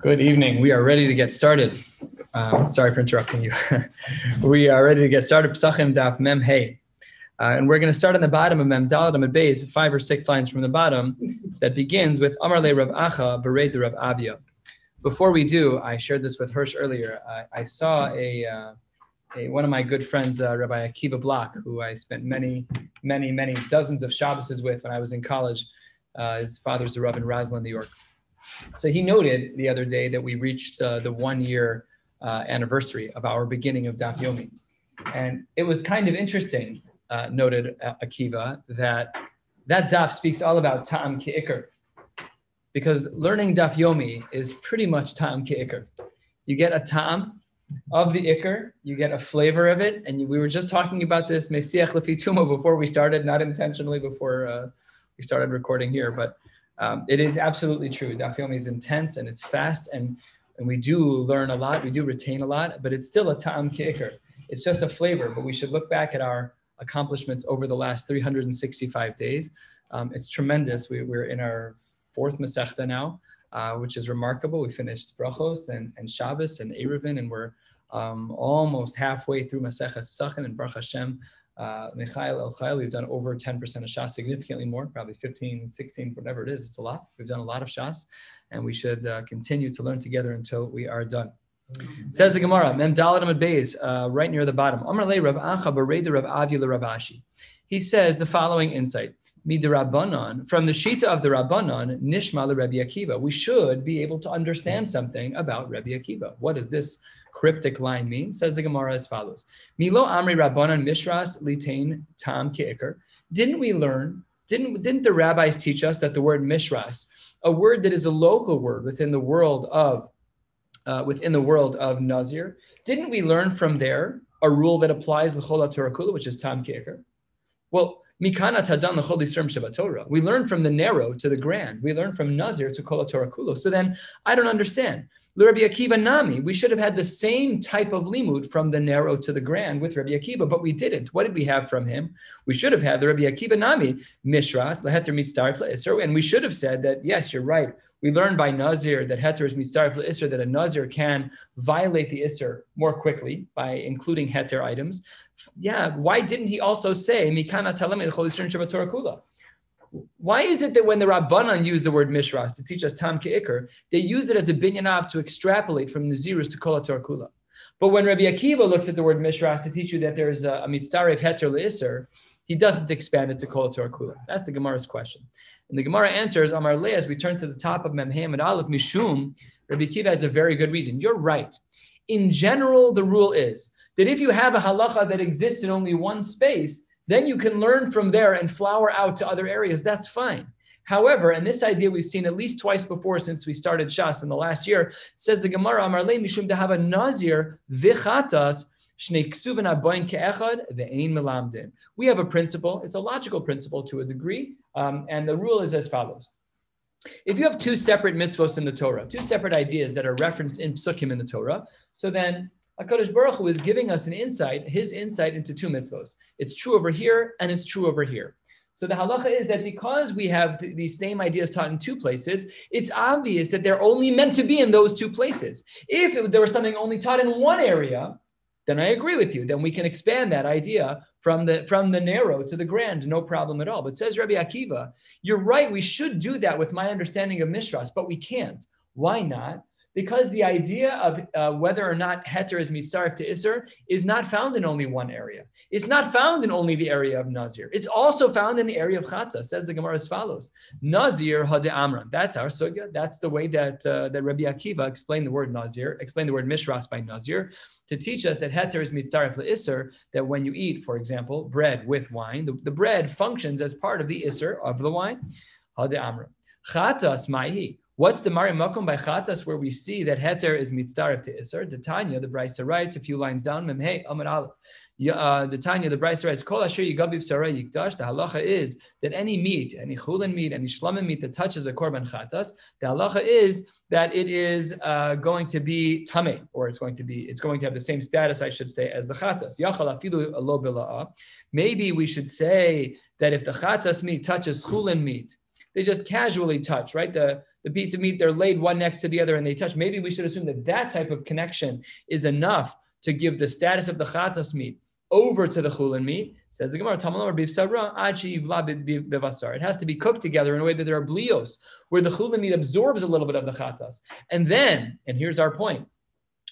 Good evening. We are ready to get started. Sorry for interrupting you. We are ready to get started. Pesachim Daf Mem Hey. And we're going to start on the bottom of Mem Dalad Amud Beis, 5 or 6 lines from the bottom, that begins with Amar Le Rav Acha Berei Rav Avia. Before we do, I shared this with Hirsch earlier. I saw one of my good friends, Rabbi Akiva Block, who I spent many dozens of Shabbos with when I was in college. His father's a Rav in Raslan, New York. So he noted the other day that we reached the 1 year anniversary of our beginning of Daf Yomi. And it was kind of interesting, noted Akiva, that Daf speaks all about Tam ki Iker. Because learning Daf Yomi is pretty much Tam ki Iker. You get a Tam of the Iker, you get a flavor of it, and we were just talking about this Mesi Achlafi Tumo before we started, not intentionally before we started recording here, but it is absolutely true. Daf Yomi is intense and it's fast, and we do learn a lot, we do retain a lot, but it's still a Tam ki Iker. It's just a flavor, but we should look back at our accomplishments over the last 365 days. It's tremendous. We're in our 4th Masechta now, which is remarkable. We finished Brachos and Shabbos and Erevin, and we're almost halfway through Maseches Pesachim and Baruch Hashem. We've done over 10% of Shas, significantly more, probably 15, 16, whatever it is. It's a lot. We've done a lot of Shas, and we should continue to learn together until we are done. Says the Gemara, Mem Dalad Amud Beis, right near the bottom. Amar le Rav Acha berei de Rav Avi le Rav Ashi. He says the following insight. Mid the Rabbanon, from the Shita of the Rabbanon, Nishma le Rabbi Akiva. We should be able to understand something about Rabbi Akiva. What does this cryptic line mean? Says the Gemara as follows: Milo Amri Rabbanon Mishras Litain Tam ki Iker. Didn't we learn? Didn't the rabbis teach us that the word Mishras, a word that is a local word within the world of Nazir, didn't we learn from there a rule that applies l'chol Torah kula, which is Tam ki Iker? Well, Mikana Tadan l'chol Yisroel Shabbat Torah. We learn from the narrow to the grand. We learn from Nazir to Kol Torah Kulo. So then, I don't understand. Rabbi Akiva Nami, we should have had the same type of limud from the narrow to the grand with Rabbi Akiva, but we didn't. What did we have from him? We should have had the Rabbi Akiva Nami, Mishras, leheter mitzdarif le'isr, and we should have said that, yes, you're right. We learn by Nazir that heter is mitzdarif le'isr, that a Nazir can violate the isr more quickly by including heter items. Yeah, why didn't he also say, Mikana Talamid Chol Yisroel Shabbat Torah Kula? Why is it that when the Rabbanan used the word Mishras to teach us Tam ki Iker, they used it as a binyanav to extrapolate from Nazirus to Kol HaTorah Kula? But when Rabbi Akiva looks at the word Mishras to teach you that there is a mitzdarif heter le'isr, he doesn't expand it to Kol HaTorah Kula. That's the Gemara's question. And the Gemara answers, Amar Le, as we turn to the top of Mem Hey and Aleph, Mishum, Rabbi Akiva has a very good reason. You're right. In general, the rule is that if you have a halacha that exists in only one space, then you can learn from there and flower out to other areas. That's fine. However, and this idea we've seen at least twice before since we started Shas in the last year, says the Gemara, Amar le mishum dehava nazir v'chatas shnei ksuvin habayin ke'echad ve'ein melamdim. We have a principle. It's a logical principle to a degree. And the rule is as follows. If you have two separate mitzvos in the Torah, two separate ideas that are referenced in psukim in the Torah, so then HaKadosh Baruch Hu is giving us an insight, his insight into two mitzvos. It's true over here and it's true over here. So the halacha is that because we have these same ideas taught in two places, it's obvious that they're only meant to be in those two places. If there was something only taught in one area, then I agree with you. Then we can expand that idea from the narrow to the grand, no problem at all. But says Rabbi Akiva, you're right, we should do that with my understanding of Mishras, but we can't. Why not? Because the idea of whether or not heter is mitzarif to iser is not found in only one area. It's not found in only the area of Nazir. It's also found in the area of Chatas. Says the Gemara as follows: Nazir hade amran. That's our sugya. That's the way that Rabbi Akiva explained the word Nazir, explained the word Mishras by Nazir, to teach us that heter is mitzarif le iser. That when you eat, for example, bread with wine, the bread functions as part of the iser of the wine. Hade amran. Chatas maihi. What's the Mari Makom by Chatas where we see that heter is mitzdarif to iser? The Braisa writes a few lines down. Memhei Amar Aleph. The Braisa writes Kol Asher Yigabi B'Sarei Yikdash. The halacha is that any meat, any chulin meat, any shlamim meat that touches a korban chatas, the halacha is that it is going to be tameh, or it's going to have the same status, I should say, as the chatas. Yachal afilu lo bilaah. Maybe we should say that if the chatas meat touches chulin meat, they just casually touch, right? The the piece of meat, they're laid one next to the other and they touch. Maybe we should assume that that type of connection is enough to give the status of the chatas meat over to the chulin meat. Says the Gemara, it has to be cooked together in a way that there are blios, where the chulin meat absorbs a little bit of the chatas. And then, and here's our point,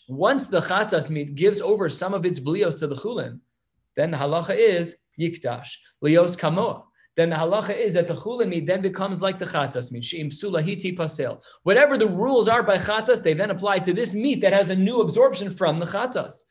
once the chatas meat gives over some of its blios to the chulin, then the halacha is yikdash, lios kamoa. Then the halacha is that the chulin meat then becomes like the chatas meat. She'im sulahiti pasel. Whatever the rules are by chatas, they then apply to this meat that has a new absorption from the chatas.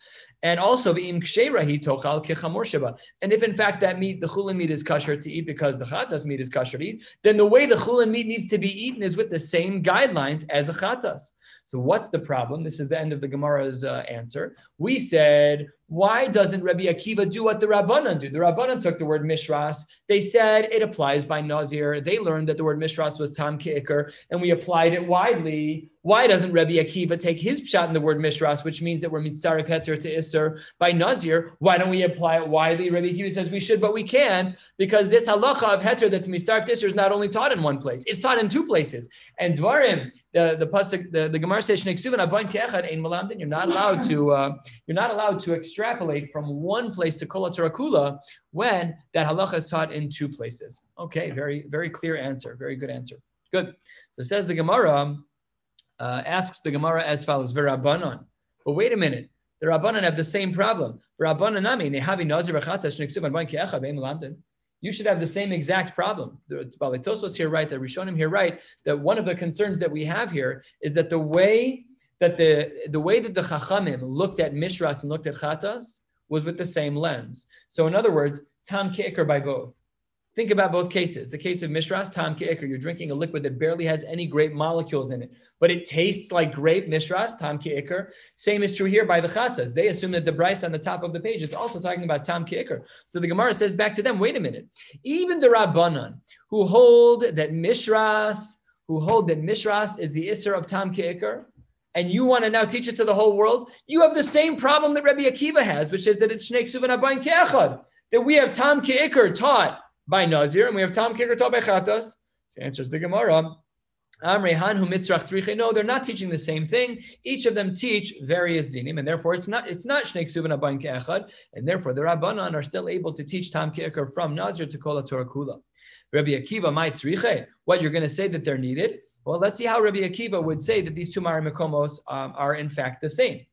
And also, im ksherahi tochal kechamor sheba. And if in fact that meat, the chulin meat is kosher to eat because the chatas meat is kosher to eat, then the way the chulin meat needs to be eaten is with the same guidelines as a chatas. So what's the problem? This is the end of the Gemara's answer. We said, why doesn't Rabbi Akiva do what the Rabbanon do? The Rabbanon took the word mishras. They said it applies by Nazir. They learned that the word mishras was tam ki Iker, and we applied it widely. Why doesn't Rabbi Akiva take his pshat in the word mishras, which means that we're mitzarif heter to iser by Nazir? Why don't we apply it widely? Rabbi Akiva says we should, but we can't, because this halacha of heter that's mitzarif to iser is not only taught in one place, it's taught in two places. And dvarim, the pasuk, the Gemara says, you're not allowed to extrapolate from one place to kol haTorah kula when that halacha is taught in two places. Okay, very, very clear answer. Very good answer. Good. So says the Gemara. Asks the Gemara as follows, V'Rabbanon. But wait a minute, the Rabbanon have the same problem. You should have the same exact problem. It's Baalei Tosfos here, right? The Rishonim here, right? That one of the concerns that we have here is that the way that the Chachamim looked at Mishras and looked at Chatas was with the same lens. So in other words, Tam ki Iker by both. Think about both cases. The case of Mishras, Tam ki Iker, you're drinking a liquid that barely has any grape molecules in it, but it tastes like grape, Mishras, Tam ki Iker. Same is true here by the Chatas. They assume that the Braisa on the top of the page is also talking about Tam ki Iker. So the Gemara says back to them, wait a minute. Even the Rabbanan, who hold that Mishras is the Isser of Tam ki Iker, and you want to now teach it to the whole world, you have the same problem that Rabbi Akiva has, which is that it's Shnei Ksuvin Abayin ki Echad, that we have Tam ki Iker taught by Nazir, and we have Tam ki Iker taught by Chatas. So answers the Gemara. No, they're not teaching the same thing. Each of them teach various dinim, and therefore it's not Shnei Ksuvin Abayin ki Echad, and therefore the Rabbanan are still able to teach Tam ki Iker from Nazir to Kol haTorah Kula. Rabbi Akiva, my tzriche, what you're going to say that they're needed? Well, let's see how Rabbi Akiva would say that these two Marimakomos are in fact the same.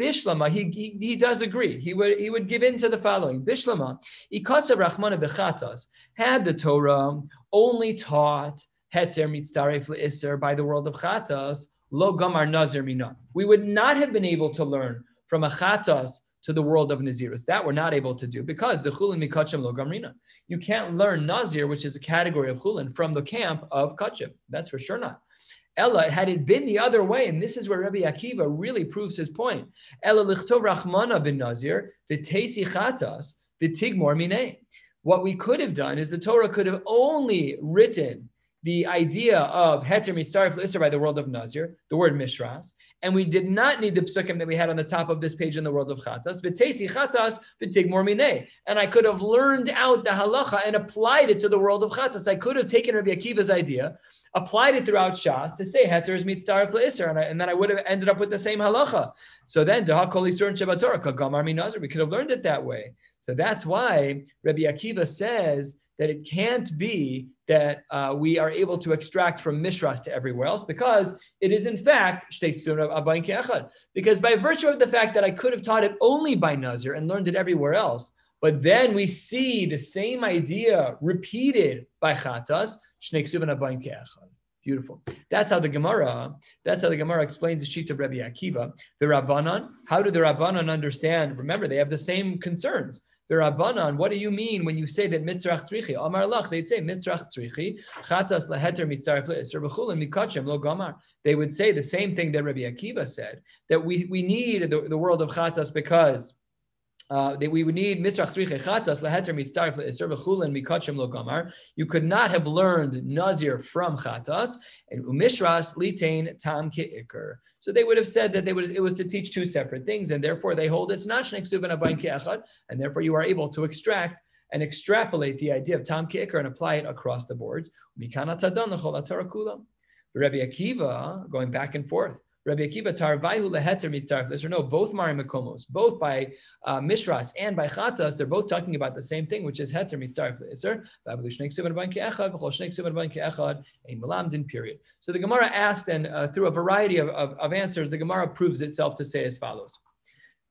Bishlama, he does agree. He would give in to the following. Bishlama, ikasav Rachmana b'chatas, had the Torah only taught heter mitztaref le'iser by the world of chatas, lo gamar nazir mina. We would not have been able to learn from a chatas to the world of Nazirus. That we're not able to do because the chulin mikachem lo gamrina. You can't learn Nazir, which is a category of chulin, from the camp of kachem. That's for sure not. Ella, had it been the other way, and this is where Rabbi Akiva really proves his point. Ella lichtov Rachmana bin Nazir, v'teisi chatas, v'tigmor minei. What we could have done is the Torah could have only written the idea of heter mitzarif l'isser by the world of Nazir, the word mishras, and we did not need the psukim that we had on the top of this page in the world of chatas, v'teisi chatas, v'tigmor minei. And I could have learned out the halacha and applied it to the world of chatas. I could have taken Rabbi Akiva's idea, applied it throughout Shas to say heter is mitzarif l'isser, and then I would have ended up with the same halacha. So then, deha kol isur in Shabbat Torah, kagamar min Nazir, we could have learned it that way. So that's why Rabbi Akiva says that it can't be that we are able to extract from Mishras to everywhere else, because it is in fact Shnei Ksuvin Abayin ki Echad. Because by virtue of the fact that I could have taught it only by Nazir and learned it everywhere else, but then we see the same idea repeated by Chatas, Shnei Ksuvin Abayin ki Echad. Beautiful. That's how the Gemara explains the sheet of Rabbi Akiva. The Rabbanan, how do the Rabbanan understand? Remember, they have the same concerns. The Rabbanan, what do you mean when you say that mitzrach tzrichi? Amar lach, they'd say mitzrach tzrichi, chatas leheter mitzarif le'isr b'chulin mikachem lo gamar. They would say the same thing that Rabbi Akiva said, that we need the world of chatas because that we would need mitzrach tzrichi chatas leheter mitzarif le'isr b'chulin mikachem lo gamar. You could not have learned nazir from chatas and umishras litain tam ki Iker. So they would have said that it was to teach two separate things, and therefore they hold it's not Shnei Ksuvin Abayin ki Echad, and therefore you are able to extract and extrapolate the idea of Tam ki Iker and apply it across the boards. Rabbi Akiva, going back and forth, Rabbi Akiva, tarvaihu leheter mitzarflis, or no, both mari mekomos, both by mishras and by chatas, they're both talking about the same thing, which is heter mitzarflis, period. So the Gemara asked, and through a variety of answers, the Gemara proves itself to say as follows.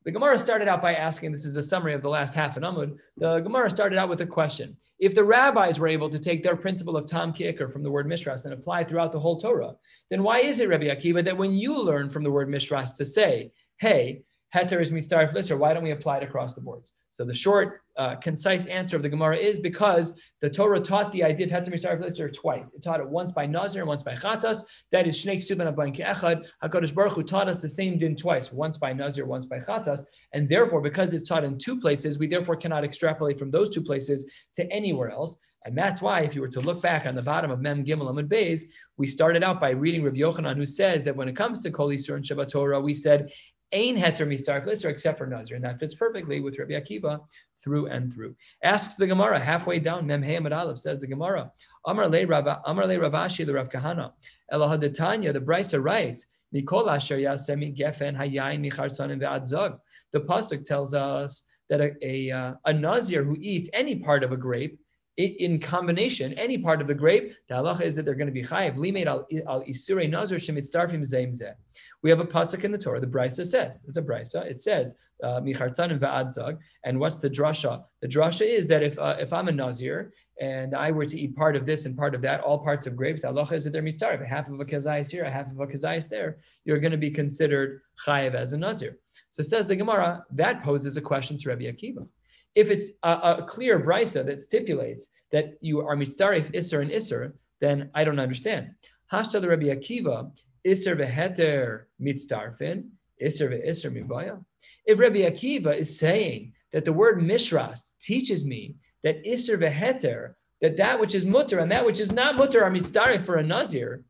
The Gemara started out by asking, this is a summary of the last half an Amud, the Gemara started out with a question. If the rabbis were able to take their principle of Tam ki Iker from the word Mishras and apply it throughout the whole Torah, then why is it, Rabbi Akiva, that when you learn from the word Mishras to say, hey, Heter is Mitzarif Lisser, why don't we apply it across the boards? So the short, concise answer of the Gemara is because the Torah taught the idea of Heter Mitzarif Lisser twice. It taught it once by Nazir and once by Chatas. That is Shnei Ksuban Ablan Ki Echad. HaKadosh Baruch Hu taught us the same din twice, once by Nazir, once by Chatas. And therefore, because it's taught in two places, we therefore cannot extrapolate from those two places to anywhere else. And that's why, if you were to look back on the bottom of Mem Gimel Amud Beis, we started out by reading Rabbi Yochanan, who says that when it comes to Kol Yisur and Shabbat Torah, we said, Ain heter mitzarif liser, except for Nazir. And that fits perfectly with Rabbi Akiva through and through. Asks the Gemara, halfway down, Mem Hey Amud Aleph, says the Gemara, Amar le Rav Ashi le Rav Kahana, Elah HaDetanya, the Braisa writes, Mikol asher yaseh mi gefen hayayin michartzonim ve'ad zog. The Pasuk tells us that a Nazir who eats any part of a grape, in combination, any part of the grape, the halacha is that they're going to be chayiv. Limeid al isurei nazir shemitzarfim zeim zeh. We have a pasuk in the Torah. The Braisa says it's a Braisa. It says michartzanim va'adzag. And what's the drasha? The drasha is that if I'm a nazir and I were to eat part of this and part of that, all parts of grapes, the halacha is that they're mitzarif. Half of a kazayis here, half of a kazayis there. You're going to be considered chayiv as a nazir. So says the Gemara. That poses a question to Rabbi Akiva. If it's a clear Braisa that stipulates that you are mitzarif Isser and Isser, then I don't understand. Hashta the Rabbi Akiva, Isser veheter mitzarfin, Isser ve'isser mivaya. If Rabbi Akiva is saying that the word mishras teaches me that Isser veheter, that which is mutter and that which is not mutter are mitzarif for a nazir,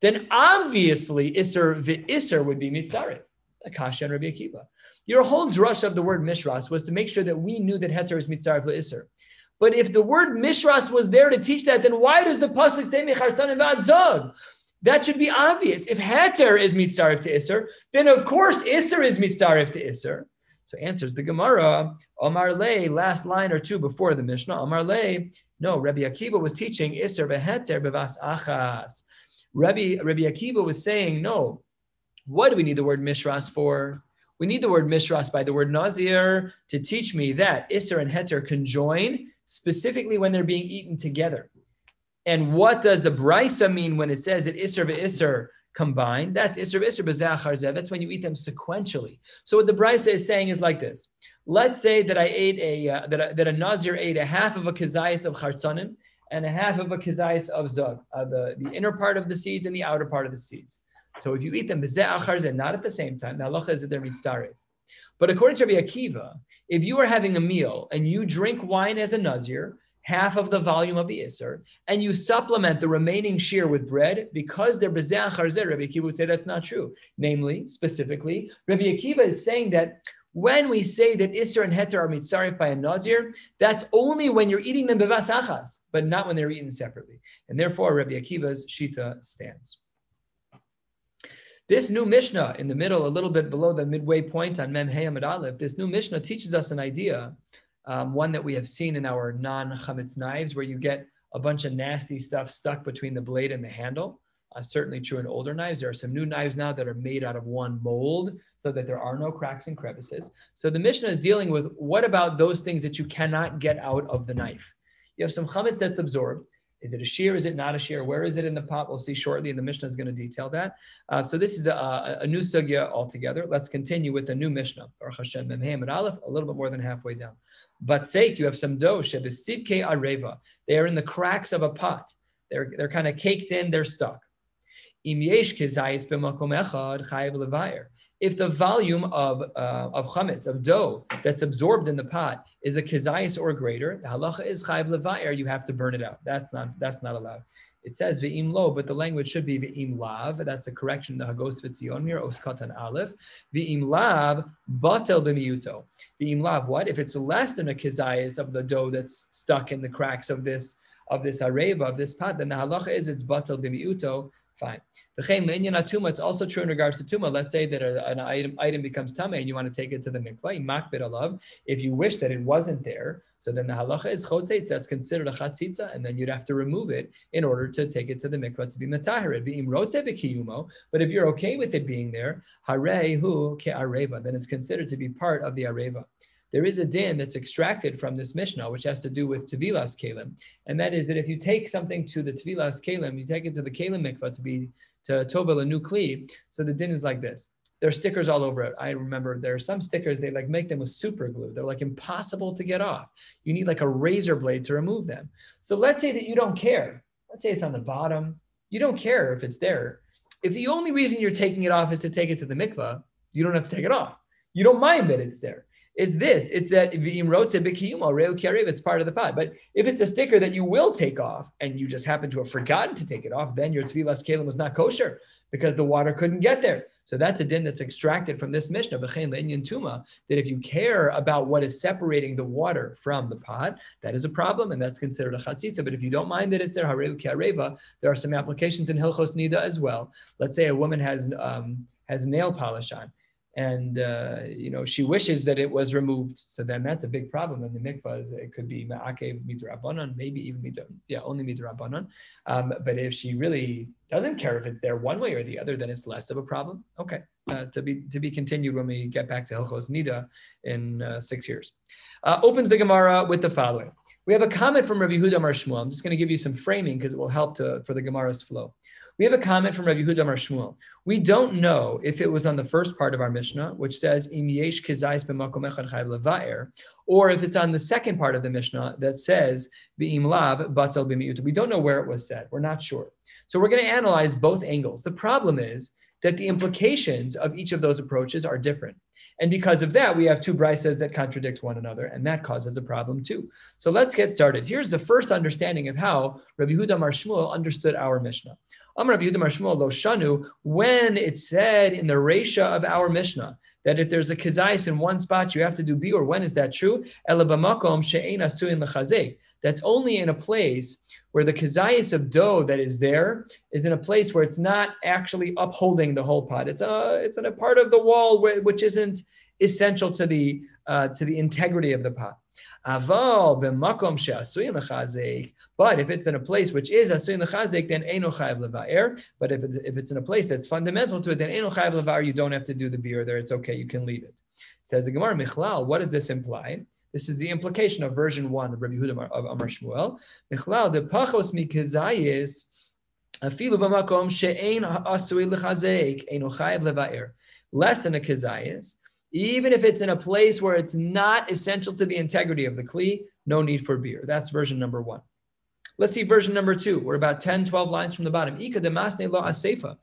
then obviously Isser ve'isser would be mitzarif. Akashi and Rabbi Akiva. Your whole drush of the word mishras was to make sure that we knew that heter is mitzarif le'isser. But if the word mishras was there to teach that, then why does the pasuk say michartzan v'adzog? That should be obvious. If heter is mitzarif to isser, then of course isser is mitzarif to isser. So answers the Gemara, Omar le, last line or two before the Mishnah, Omar le, no, Rabbi Akiva was teaching isser v'heter b'vas achas. Rabbi Akiva was saying, no, what do we need the word mishras for? We need the word mishras by the word nazir to teach me that isser and heter conjoin specifically when they're being eaten together. And what does the Braisa mean when it says that isser v'isser combine? That's isser v'isser b'zachar zeh. That's when you eat them sequentially. So what the Braisa is saying is like this. Let's say that I ate that a nazir ate a half of a kazayis of chartzanim and a half of a kazayis of zog, the inner part of the seeds and the outer part of the seeds. So if you eat them, not at the same time, the halacha is that they're mitzarif. But according to Rabbi Akiva, if you are having a meal and you drink wine as a nazir, half of the volume of the isser, and you supplement the remaining shear with bread, because they're b'zeh achar zeh, Rabbi Akiva would say that's not true. Namely, specifically, Rabbi Akiva is saying that when we say that isser and heter are mitzarif by a nazir, that's only when you're eating them b'vas achas, but not when they're eaten separately. And therefore, Rabbi Akiva's shita stands. This new Mishnah in the middle, a little bit below the midway point on Mem Hey Amud Aleph, this new Mishnah teaches us an idea, one that we have seen in our non-chametz knives, where you get a bunch of nasty stuff stuck between the blade and the handle. Certainly true in older knives. There are some new knives now that are made out of one mold so that there are no cracks and crevices. So the Mishnah is dealing with what about those things that you cannot get out of the knife? You have some chametz that's absorbed. Is it a shear? Is it not a shear? Where is it in the pot? We'll see shortly, and the Mishnah is going to detail that. So this is a new sugya altogether. Let's continue with the new Mishnah. Baruch Hashem, Mem Hey Amud Aleph, a little bit more than halfway down. Batzek, you have some dough. Shebesidke areva. They are in the cracks of a pot. They're kind of caked in. They're stuck. Im yesh kezayis b'makom echad chayev levayer. If the volume of chametz, of dough, that's absorbed in the pot is a kezayis or greater, the halacha is chayiv levayer, you have to burn it out. That's not allowed. It says ve'im lo, but the language should be ve'im lav. That's the correction, the Hagos Vitzion here, Os Katan Aleph. Ve'im lav, batel b'miyuto. Ve'im lav, what? If it's less than a kezayis of the dough that's stuck in the cracks of this areva, of this pot, then the halacha is it's batel b'miyuto. fine. It's also true in regards to Tumah. Let's say that an item becomes Tameh and you want to take it to the mikvah. If you wish that it wasn't there, so then the halacha is chotetz, that's considered a chatzitza, and then you'd have to remove it in order to take it to the mikvah to be metahired. But if you're okay with it being there, harehu ke'areva, then it's considered to be part of the areva. There is a din that's extracted from this Mishnah, which has to do with tevilas kelim. And that is that if you take something to the tevilas kelim, you take it to the kelim mikvah to tovel a new kli. So the din is like this. There are stickers all over it. I remember there are some stickers, they like make them with super glue. They're like impossible to get off. You need like a razor blade to remove them. So let's say that you don't care. Let's say it's on the bottom. You don't care if it's there. If the only reason you're taking it off is to take it to the mikvah, you don't have to take it off. You don't mind that it's there. It's this, it's that it's part of the pot. But if it's a sticker that you will take off and you just happen to have forgotten to take it off, then your tevilas kelim was not kosher because the water couldn't get there. So that's a din that's extracted from this Mishnah, that if you care about what is separating the water from the pot, that is a problem and that's considered a chatzitza. But if you don't mind that it's there, there are some applications in Hilchos Niddah as well. Let's say a woman has nail polish on, and she wishes that it was removed. So then that's a big problem. And the mikvah it could be ma'akev midrabanan, maybe even only midrabanan. But if she really doesn't care if it's there one way or the other, then it's less of a problem. Okay, to be continued when we get back to Hilchos Niddah in 6 years. Opens the Gemara with the following. We have a comment from Rabbi Yehuda Amar Shmuel. I'm just going to give you some framing because it will help for the Gemara's flow. We have a comment from Rabbi Yehuda Amar Shmuel. We don't know if it was on the first part of our Mishnah, which says, Im yesh kizayis b'makom echad chayv levaer, or if it's on the second part of the Mishnah that says, B'im lav batel b'miut. We don't know where it was said. We're not sure. So we're going to analyze both angles. The problem is that the implications of each of those approaches are different. And because of that, we have two braisas that contradict one another, and that causes a problem too. So let's get started. Here's the first understanding of how Rabbi Yehuda Amar Shmuel understood our Mishnah. Rabbi Yehuda Amar Shmuel lo shanu, when it said in the Reisha of our Mishnah that if there's a kizayis in one spot, you have to do B, or when is that true? Ela b'makom she'ein asuin l'chazek. That's only in a place where the kizayis of dough that is there is in a place where it's not actually upholding the whole pot. It's in a part of the wall which isn't essential to the integrity of the pot. But if it's in a place which is asuin l'chazek, then eino chayav levaer. But if it's in a place that's fundamental to it, then eino chayav levaer, you don't have to do the beer there. It's okay, you can leave it. Says the Gemara, Michlal, what does this imply? This is the implication of version 1 of Rabbi Yehuda of Amar Shmuel. Michlal de pachos mikizayis afilu b'makom she'ein asuin l'chazek eino chayav levaer. Less than a kizayis, even if it's in a place where it's not essential to the integrity of the kli, no need for beer. That's version number 1. Let's see version number 2. We're about 10, 12 lines from the bottom. Ika demasne la asefa.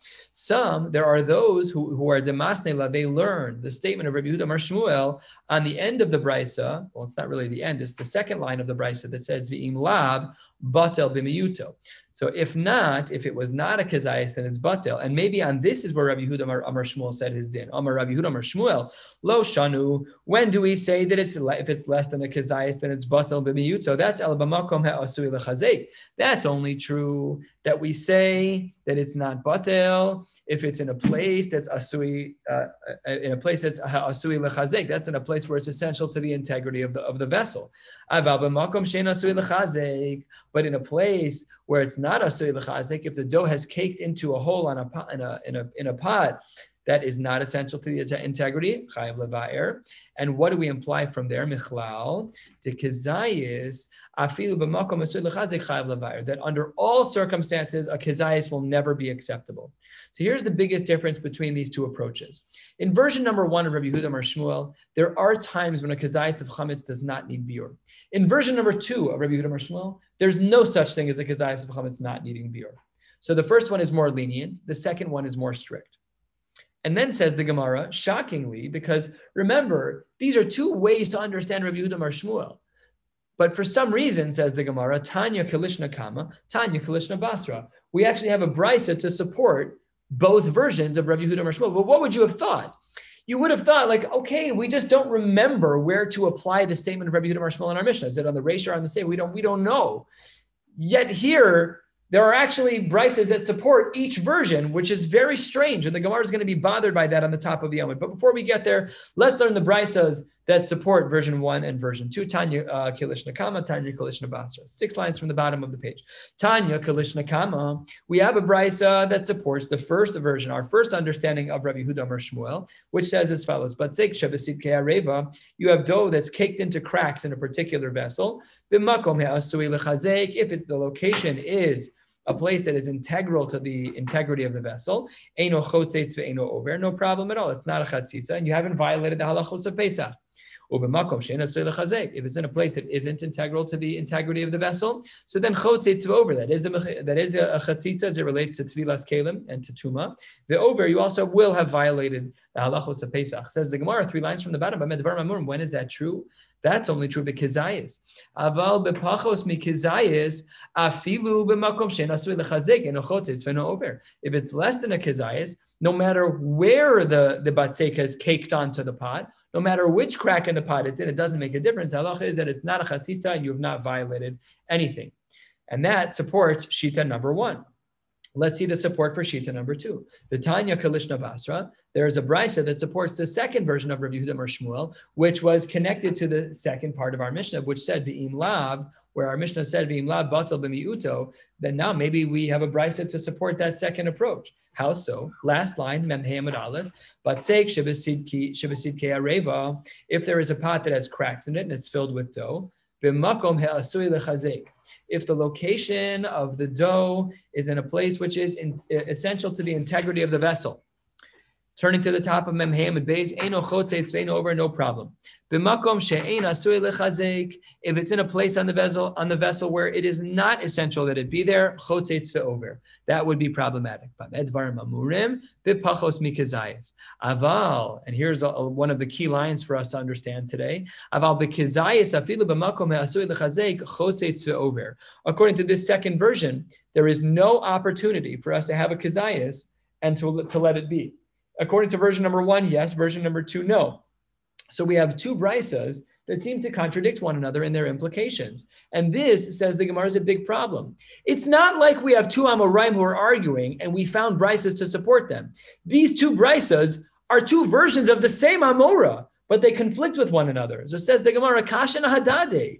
There are those who are demasne la, they learn the statement of Rabbi Yehuda Amar Shmuel on the end of the Braisa. Well, it's not really the end. It's the second line of the Braisa that says, V'im lab batel b'miyuto. So if it was not a kazayas, then it's batel. And maybe on this is where Rabbi Yehuda Amar Shmuel said his din. Amar Rabbi Yehuda Amar Shmuel, lo shanu, when do we say that if it's less than a kazayas, then it's batel b'miyuto? That's el b'makom ha'asui l'chazek. That's only true that we say that it's not batel if it's in a place that's asui, l'chazek. That's in a place where it's essential to the integrity of the vessel. Aval b'makom she'en asui l'chazek. But in a place where it's not asui l'chazek, if the dough has caked into a hole on a pot, that is not essential to the integrity. Chayav levaer. And what do we imply from there? Michlal de kizayis afilu b'makom asui l'chazek chayav levaer. That under all circumstances, a kizayis will never be acceptable. So here's the biggest difference between these two approaches. In version number 1 of Rabbi Yehuda Amar Shmuel, there are times when a kizayis of chametz does not need biur. In version number 2 of Rabbi Yehuda Amar Shmuel, there's no such thing as a kizayis of chametz not needing biur. So the first one is more lenient. The second one is more strict. And then says the Gemara, shockingly, because remember, these are two ways to understand Rabbi Yehuda Amar Shmuel. But for some reason, says the Gemara, Tanya Kalishna Kama, Tanya Kalishna Basra. We actually have a Braisa to support both versions of Rabbi Yehuda Amar Shmuel. But what would you have thought? You would have thought, like, okay, we just don't remember where to apply the statement of Rabbi Yehuda Amar Shmuel in our Mishnah. Is it on the Reisha or on the Seder? We don't know. Yet here, There are actually brises that support each version, which is very strange, and the Gemara is going to be bothered by that on the top of the Amud. But before we get there, let's learn the brisas that support version 1 and version 2. Tanya Kilishna Kama, Tanya Kilishna Basra. 6 lines from the bottom of the page. Tanya Kilishna Kama. We have a brisa that supports the first version, our first understanding of Rabbi Yehuda or Shmuel, which says as follows. But you have dough that's caked into cracks in a particular vessel. If the location is a place that is integral to the integrity of the vessel, eino chotzeitz ve'eino over, no problem at all. It's not a chatzitza, and you haven't violated the halachos of Pesach. If it's in a place that isn't integral to the integrity of the vessel, so then chotzeitz over, that is a chatzitza as it relates to tvilas kelim and to tuma. The over, you also will have violated the halachos of Pesach. Says the Gemara 3 lines from the bottom. When is that true? That's only true b'kezayis. Aval b'pachos mikezayis afilu b'makom she'nasui l'chazek enochotes v'no'over. If it's less than a kezayis, no matter where the batzeka is caked onto the pot, no matter which crack in the pot it's in, it doesn't make a difference. Halacha is that it's not a chatzitza and you have not violated anything. And that supports shita number 1. Let's see the support for shita number 2. The Tanya Kalishna Basra. There is a brisa that supports the second version of Rabbi Yehuda or Shmuel, which was connected to the second part of our Mishnah, which said V'im Lav, where our Mishnah said V'im Lav batal b'mi'uto. Then now maybe we have a brisa to support that second approach. How so? Last line, Mem Hamad Aleph. Batseik shibasid ki areva. If there is a pot that has cracks in it and it's filled with dough. If the location of the dough is in a place which is essential to the integrity of the vessel. Turning to the top of Mem Hamad Beis, Eino Chotzeitz Veino Over, no problem. If it's in a place on the vessel where it is not essential that it be there, Chotzeitz Veover. That would be problematic. Aval, and here's one of the key lines for us to understand today. According to this second version, there is no opportunity for us to have a kezayis and to let it be. According to version number 1, yes. Version number 2, no. So we have 2 brisas that seem to contradict one another in their implications. And this, says the Gemara, is a big problem. It's not like we have 2 Amoraim who are arguing and we found brisas to support them. These 2 brisas are 2 versions of the same Amora, but they conflict with one another. So says the Gemara, Kashen Hadade.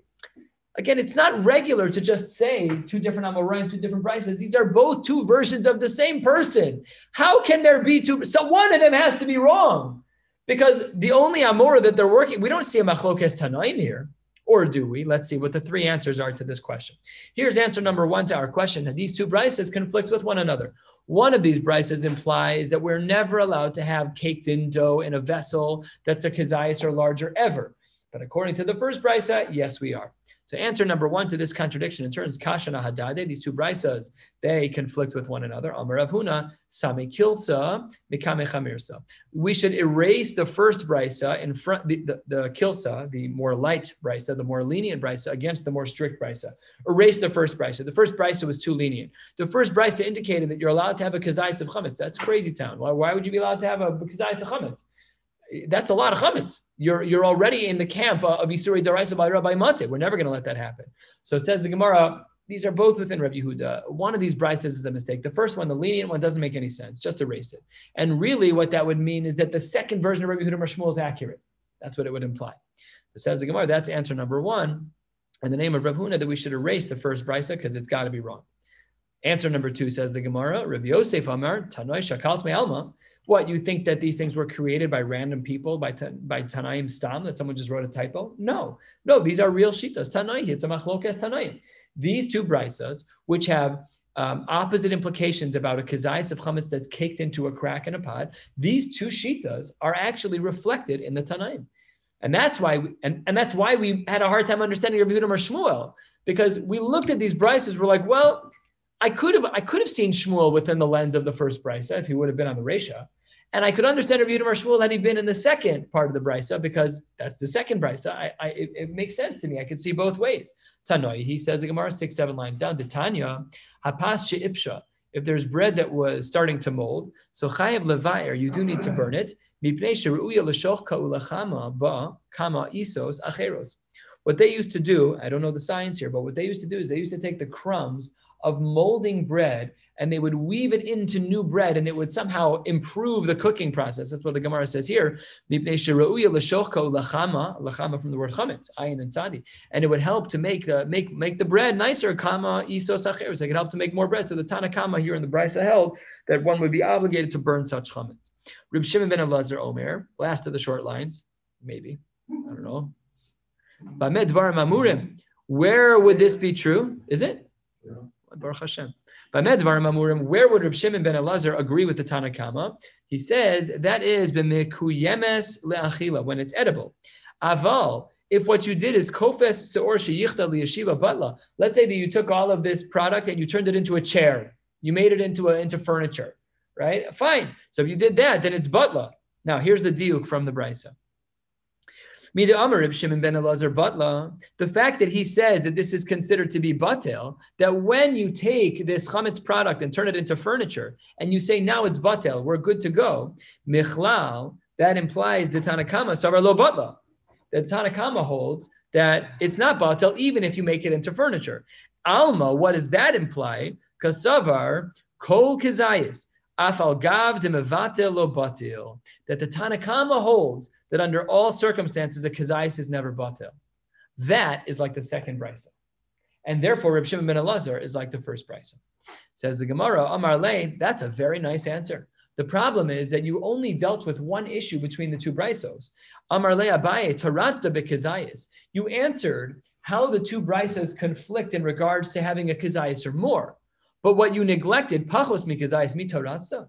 Again, it's not regular to just say 2 different Amoraim, 2 different brisas. These are both 2 versions of the same person. How can there be 2? So one of them has to be wrong, because the only Amora that they're working, we don't see a machlokes tanaim here, or do we? Let's see what the 3 answers are to this question. Here's answer number 1 to our question. And these 2 brisas conflict with one another. One of these brisas implies that we're never allowed to have caked in dough in a vessel that's a kazayis or larger ever. But according to the first brisa, yes, we are. So answer number 1 to this contradiction in turns, Kashana Hadade, these 2 brisas, they conflict with one another. Amar Rav Huna, Same Kilsa, Mikame Chamirsa. We should erase the first brisa in front, the Kilsa, the more light brisa, the more lenient brisa, against the more strict brisa. Erase the first brisa. The first brisa was too lenient. The first brisa indicated that you're allowed to have a kazayis of chametz. That's crazy town. Why would you be allowed to have a kazayis of chametz? That's a lot of chametz. You're already in the camp of Isuri Daraisa by Rabbi Maseh. We're never going to let that happen. So it says the Gemara, these are both within Rabbi Yehuda. One of these brisas is a mistake. The first one, the lenient one, doesn't make any sense. Just erase it. And really what that would mean is that the second version of Rabbi Yehuda Shmuel is accurate. That's what it would imply. So says the Gemara, that's answer number 1. In the name of Rav Huna, that we should erase the first brisa because it's got to be wrong. Answer number 2, says the Gemara, Rabbi Yosef Amar, Tanoi Shakalt Me'alma. What, you think that these things were created by random people, by Tanaim Stam, that someone just wrote a typo? No, these are real Shitas. Tanaim, it's a Machlokes Tanaim. These 2 brisas, which have opposite implications about a Kazayis of Chametz that's caked into a crack in a pod, these 2 Shitas are actually reflected in the Tanaim. And that's why we had a hard time understanding Rabbi Yehuda or Shmuel, because we looked at these brisas, we're like, well, I could have seen Shmuel within the lens of the first brisa if he would have been on the Reisha. And I could understand Rabbi Yehuda or Shmuel had he been in the second part of the brisa, because that's the second brisa. It makes sense to me. I could see both ways. Tanoi, he says the Gemara 6-7 lines down. Tanya, hapas she'ipsha. If there's bread that was starting to mold, so chayav levayer, you do need to burn it. Mipnei sheru'uya l'shoch ka'ulachama ba kama isos acheros. What they used to do, I don't know the science here, but what they used to do is they used to take the crumbs of molding bread, and they would weave it into new bread, and it would somehow improve the cooking process. That's what the Gemara says here. Lachama from the word chametz, ayin and tzadi, and it would help to make the bread nicer. Kama iso sacheres, so it could help to make more bread. So the Tana Kama here in the Braisa held that one would be obligated to burn such chametz. Rabbi Shimon ben Elazar Omer, last of the short lines, maybe, I don't know. Where would this be true? Is it? Yeah. Baruch Hashem. Where would Reb Shimon ben Elazar agree with the Tana Kama? He says that is when it's edible. Aval, if what you did is kofes seor sheyichta liyeshiva batla. Let's say that you took all of this product and you turned it into a chair. You made it into furniture, right? Fine. So if you did that, then it's batla. Now here's the diuk from the Braisa. The fact that he says that this is considered to be batel, that when you take this chametz product and turn it into furniture, and you say, now it's batel, we're good to go, michlal, that implies the Tana Kama savar lo batla. The Tana Kama holds that it's not batel, even if you make it into furniture. Alma, what does that imply? Kasavar kol kizayis. That the Tana Kama holds that under all circumstances, a kazayis is never batel. That is like the second brisa. And therefore, Reb Shimon ben Elazar is like the first brisa. Says the Gemara, Amar Lei, that's a very nice answer. The problem is that you only dealt with one issue between the two braisos. Amar Lei Abaye, tarasta b'kazayis. You answered how the two braisos conflict in regards to having a kazayis or more. But what you neglected, pachos mikazayis mitoratza.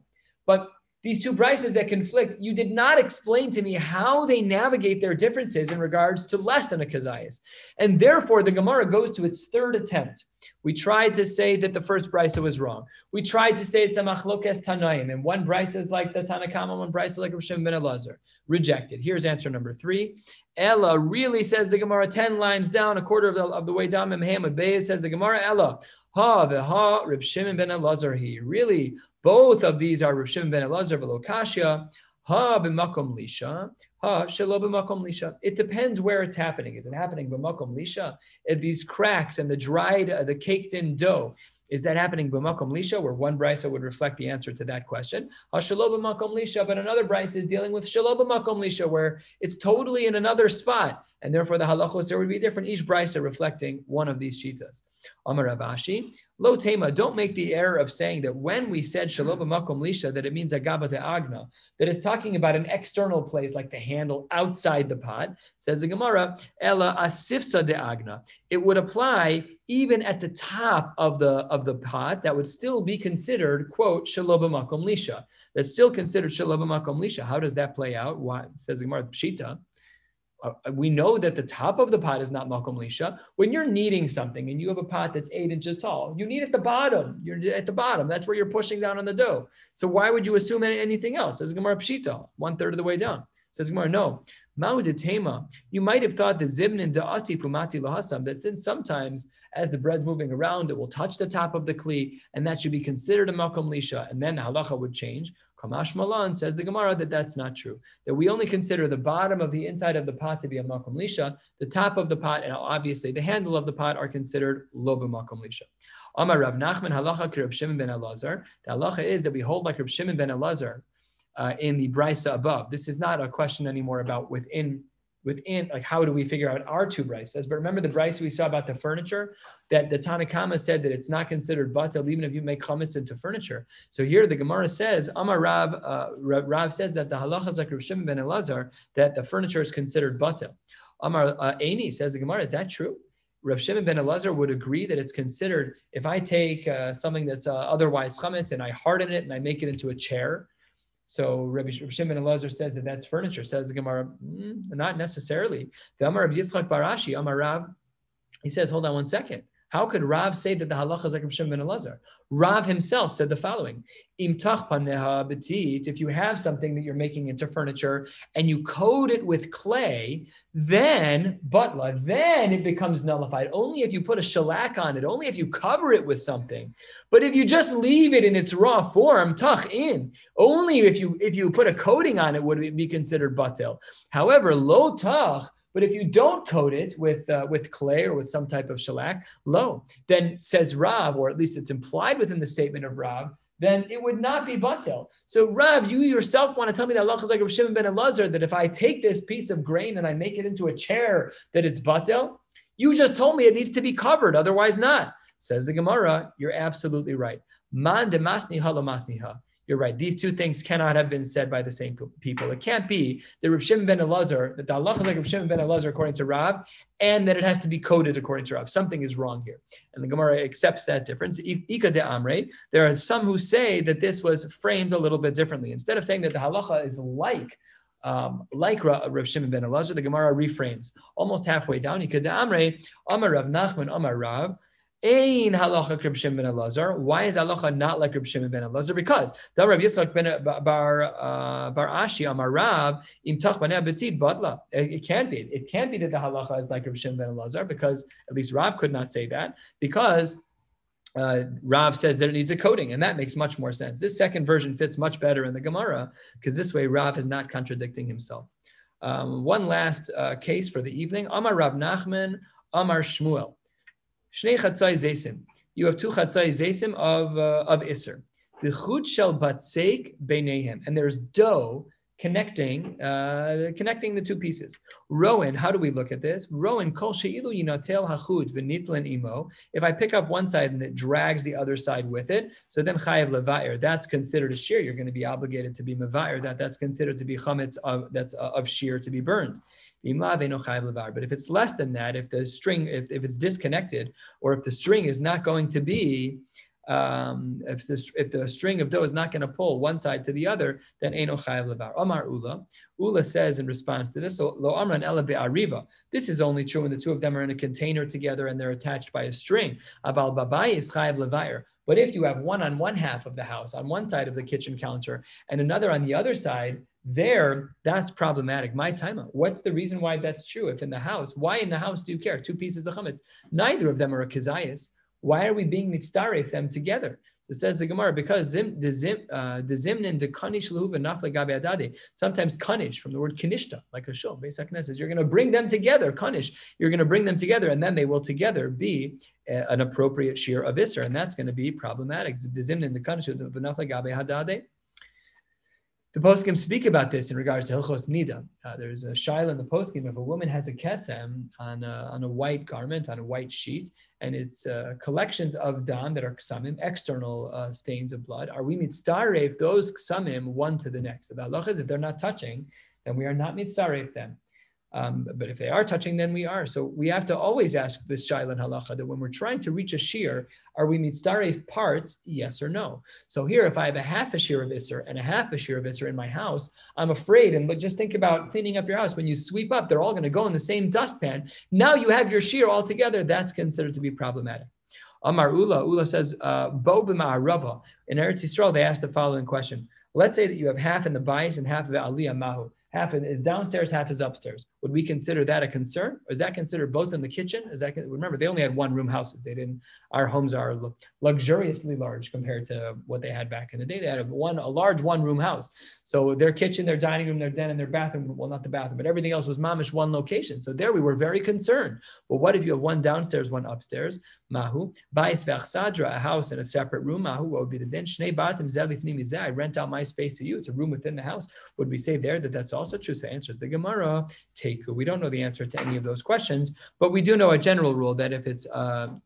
But these two braisos that conflict, you did not explain to me how they navigate their differences in regards to less than a kazayis. And therefore, the Gemara goes to its third attempt. We tried to say that the first braisa was wrong. We tried to say it's a machlokes tanaim, and one braisa is like the Tana Kama, one braisa like Reb Shimon ben Elazar. Rejected. Here's answer number 3. Ella really says the Gemara 10 lines down, a quarter of the way down. Meham Abayis says the Gemara Ella. Ha veha Reb Shimon ben Elazar he. Really, both of these are Reb Shimon ben Elazar v'lo kashya. Ha b'makom lisha. Ha shelo b'makom lisha. It depends where it's happening. Is it happening b'makom lisha? These cracks and the dried, the caked in dough. Is that happening b'makom lisha, where one brisa would reflect the answer to that question? Ha shelo b'makom lisha, but another brisa is dealing with shelo b'makom lisha, where it's totally in another spot. And therefore, the halachos there would be different. Each brisa reflecting one of these shitas. Amar Rav Ashi, lo tema. Don't make the error of saying that when we said shelo b'makom lisha, that it means agaba de'agna, that it's talking about an external place like the handle outside the pot. Says the Gemara, ela asifsa de'agna. It would apply even at the top of the pot. That would still be considered quote shelo b'makom lisha. That's still considered shelo b'makom lisha. How does that play out? Why? Says the Gemara, pshita. We know that the top of the pot is not makom lisha. When you're kneading something and you have a pot that's 8 inches tall, you knead at the bottom. You're at the bottom. That's where you're pushing down on the dough. So why would you assume anything else? Says Gemara pshita, 1/3 of the way down. Says Gemara, no. You might have thought that zibnin da'ati fumati lahasam, that since sometimes as the bread's moving around, it will touch the top of the kli, and that should be considered a makom lisha, and then the halacha would change. Kamash Malan, says the Gemara, that that's not true. That we only consider the bottom of the inside of the pot to be a makom lisha, the top of the pot, and obviously the handle of the pot are considered lo b'makom lisha. Amar Rav Nachman halacha ki Reb Shimon ben Elazar. The halacha is that we hold like Reb Shimon ben Elazar in the brisa above. This is not a question anymore about within, like how do we figure out our two brisas? But remember the brisa we saw about the furniture, that the Tana Kama said that it's not considered batel even if you make chametz into furniture. So here the Gemara says, Amar Rav says that the halacha like Reb Shimon ben Elazar, that the furniture is considered batel. Amar Eini, says the Gemara, is that true? Reb Shimon ben Elazar would agree that it's considered, if I take something that's otherwise chametz and I harden it and I make it into a chair. So Rabbi Shimon Elazar says that that's furniture. Says the Gemara, not necessarily. The Amar Rabbi Yitzchak Barashi, Amar Rav, he says, hold on one second. How could Rav say that the halacha is like Rabbi Shimon ben Elazar? Rav himself said the following: if you have something that you're making into furniture and you coat it with clay, then batla, then it becomes nullified. Only if you put a shellac on it, only if you cover it with something. But if you just leave it in its raw form, tach in, only if you put a coating on it would it be considered batel. However, lo tach. But if you don't coat it with clay or with some type of shellac, then says Rav, or at least it's implied within the statement of Rav, then it would not be batel. So Rav, you yourself want to tell me that halacha is like Rav Shimon ben Elazar, that if I take this piece of grain and I make it into a chair, that it's batel? You just told me it needs to be covered, otherwise not. Says the Gemara, you're absolutely right. Man de masniha lo masniha. You're right. These two things cannot have been said by the same people. It can't be that Rav Shimon ben Elazar, that the halacha is like Rav Shimon ben Elazar according to Rav, and that it has to be coded according to Rav. Something is wrong here. And the Gemara accepts that difference. Ika de Amre. There are some who say that this was framed a little bit differently. Instead of saying that the halacha is like Rav Shimon ben Elazar, the Gemara reframes almost halfway down. Ika de Amre, Amar Rav Nachman, Amar Rav. Ein halacha Rav Shimon ben Elazar. Why is halacha not like Rav Shimon ben Elazar? Because the Rabbi Yitzchak ben Bar Ashi Amar Rav im tach b'nei betid batla. It can't be. It can't be that the halacha is like Rav Shimon ben Elazar, because at least Rav could not say that, because Rav says that it needs a coating, and that makes much more sense. This second version fits much better in the Gemara, because this way Rav is not contradicting himself. One last case for the evening. Amar Rav Nachman Amar Shmuel. Shnei chatzai zesim. You have two chatzai zesim of iser. The chut shel batseik beinehem, and there's dough connecting the two pieces. Rowan, how do we look at this? Rowan kol sheilu yinatel hachut v'nitlen imo. If I pick up one side and it drags the other side with it, so then chayev levair. That's considered a shear. You're going to be obligated to be mevair. That's considered to be chametz of shear to be burned. But if it's less than that, if the string, if it's disconnected, or if the string is not going to be, if the string of dough is not going to pull one side to the other, then Eino Chayav Levar. Omar Ula. Ula says in response to this, Lo Amran Ela Be'ariva. This is only true when the two of them are in a container together and they're attached by a string. Aval Babai is Chayav Levar. But if you have one on one half of the house, on one side of the kitchen counter, and another on the other side, that's problematic. My timer. What's the reason why that's true? If in the house, why in the house do you care? Two pieces of chametz. Neither of them are a kizayis. Why are we being mitzdaref them together? So says the Gemara, because dezimnin de kanish lehuva nafle gabe adade. Sometimes kanish, from the word kanishta, like a shul, Beis HaKnesses. You're going to bring them together, kanish. You're going to bring them together, and then they will together be an appropriate shear of iser, and that's going to be problematic. Dezimnin de kanish lehuva nafle gabe adade. The poskim speak about this in regards to Hilchos Niddah. There's a shaila in the poskim. If a woman has a kesem on a white garment, on a white sheet, and it's collections of dam that are ksamim, external stains of blood, are we mitzdaref those ksamim one to the next? The halacha is if they're not touching, then we are not mitzdaref them. But if they are touching, then we are. So we have to always ask this shailan halacha that when we're trying to reach a shear, are we mitzdaref parts, yes or no? So here, if I have a half a shear of iser and a half a shear of iser in my house, I'm afraid, and just think about cleaning up your house. When you sweep up, they're all going to go in the same dustpan. Now you have your shear all together. That's considered to be problematic. Amar Ula. Ula says, Bo b'ma'arava. In Eretz Yisrael, they asked the following question. Let's say that you have half in the bais and half of the aliyah mahu. Half is downstairs, half is upstairs. Would we consider that a concern? Or is that considered both in the kitchen? Remember, they only had one-room houses. Our homes are luxuriously large compared to what they had back in the day. They had a large one-room house. So their kitchen, their dining room, their den, and their bathroom, well, not the bathroom, but everything else was mamish one location. So there we were very concerned. But what if you have one downstairs, one upstairs? Mahu, bais v'achsadra, a house in a separate room. Mahu, what would be the din? Shnei batim zelifni mizeh. I rent out my space to you. It's a room within the house. Would we say there that that's all? Also true. So answers the Gemara, Teiku. We don't know the answer to any of those questions, but we do know a general rule that if it's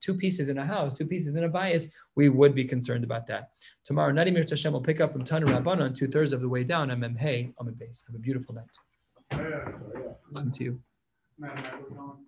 two pieces in a house, two pieces in a bias, we would be concerned about that. Tomorrow, Nadimir Tashem will pick up from Tana Rabbanon 2/3 of the way down. I'm Mem Hey, I'm in base. Have a beautiful night. Listen to you.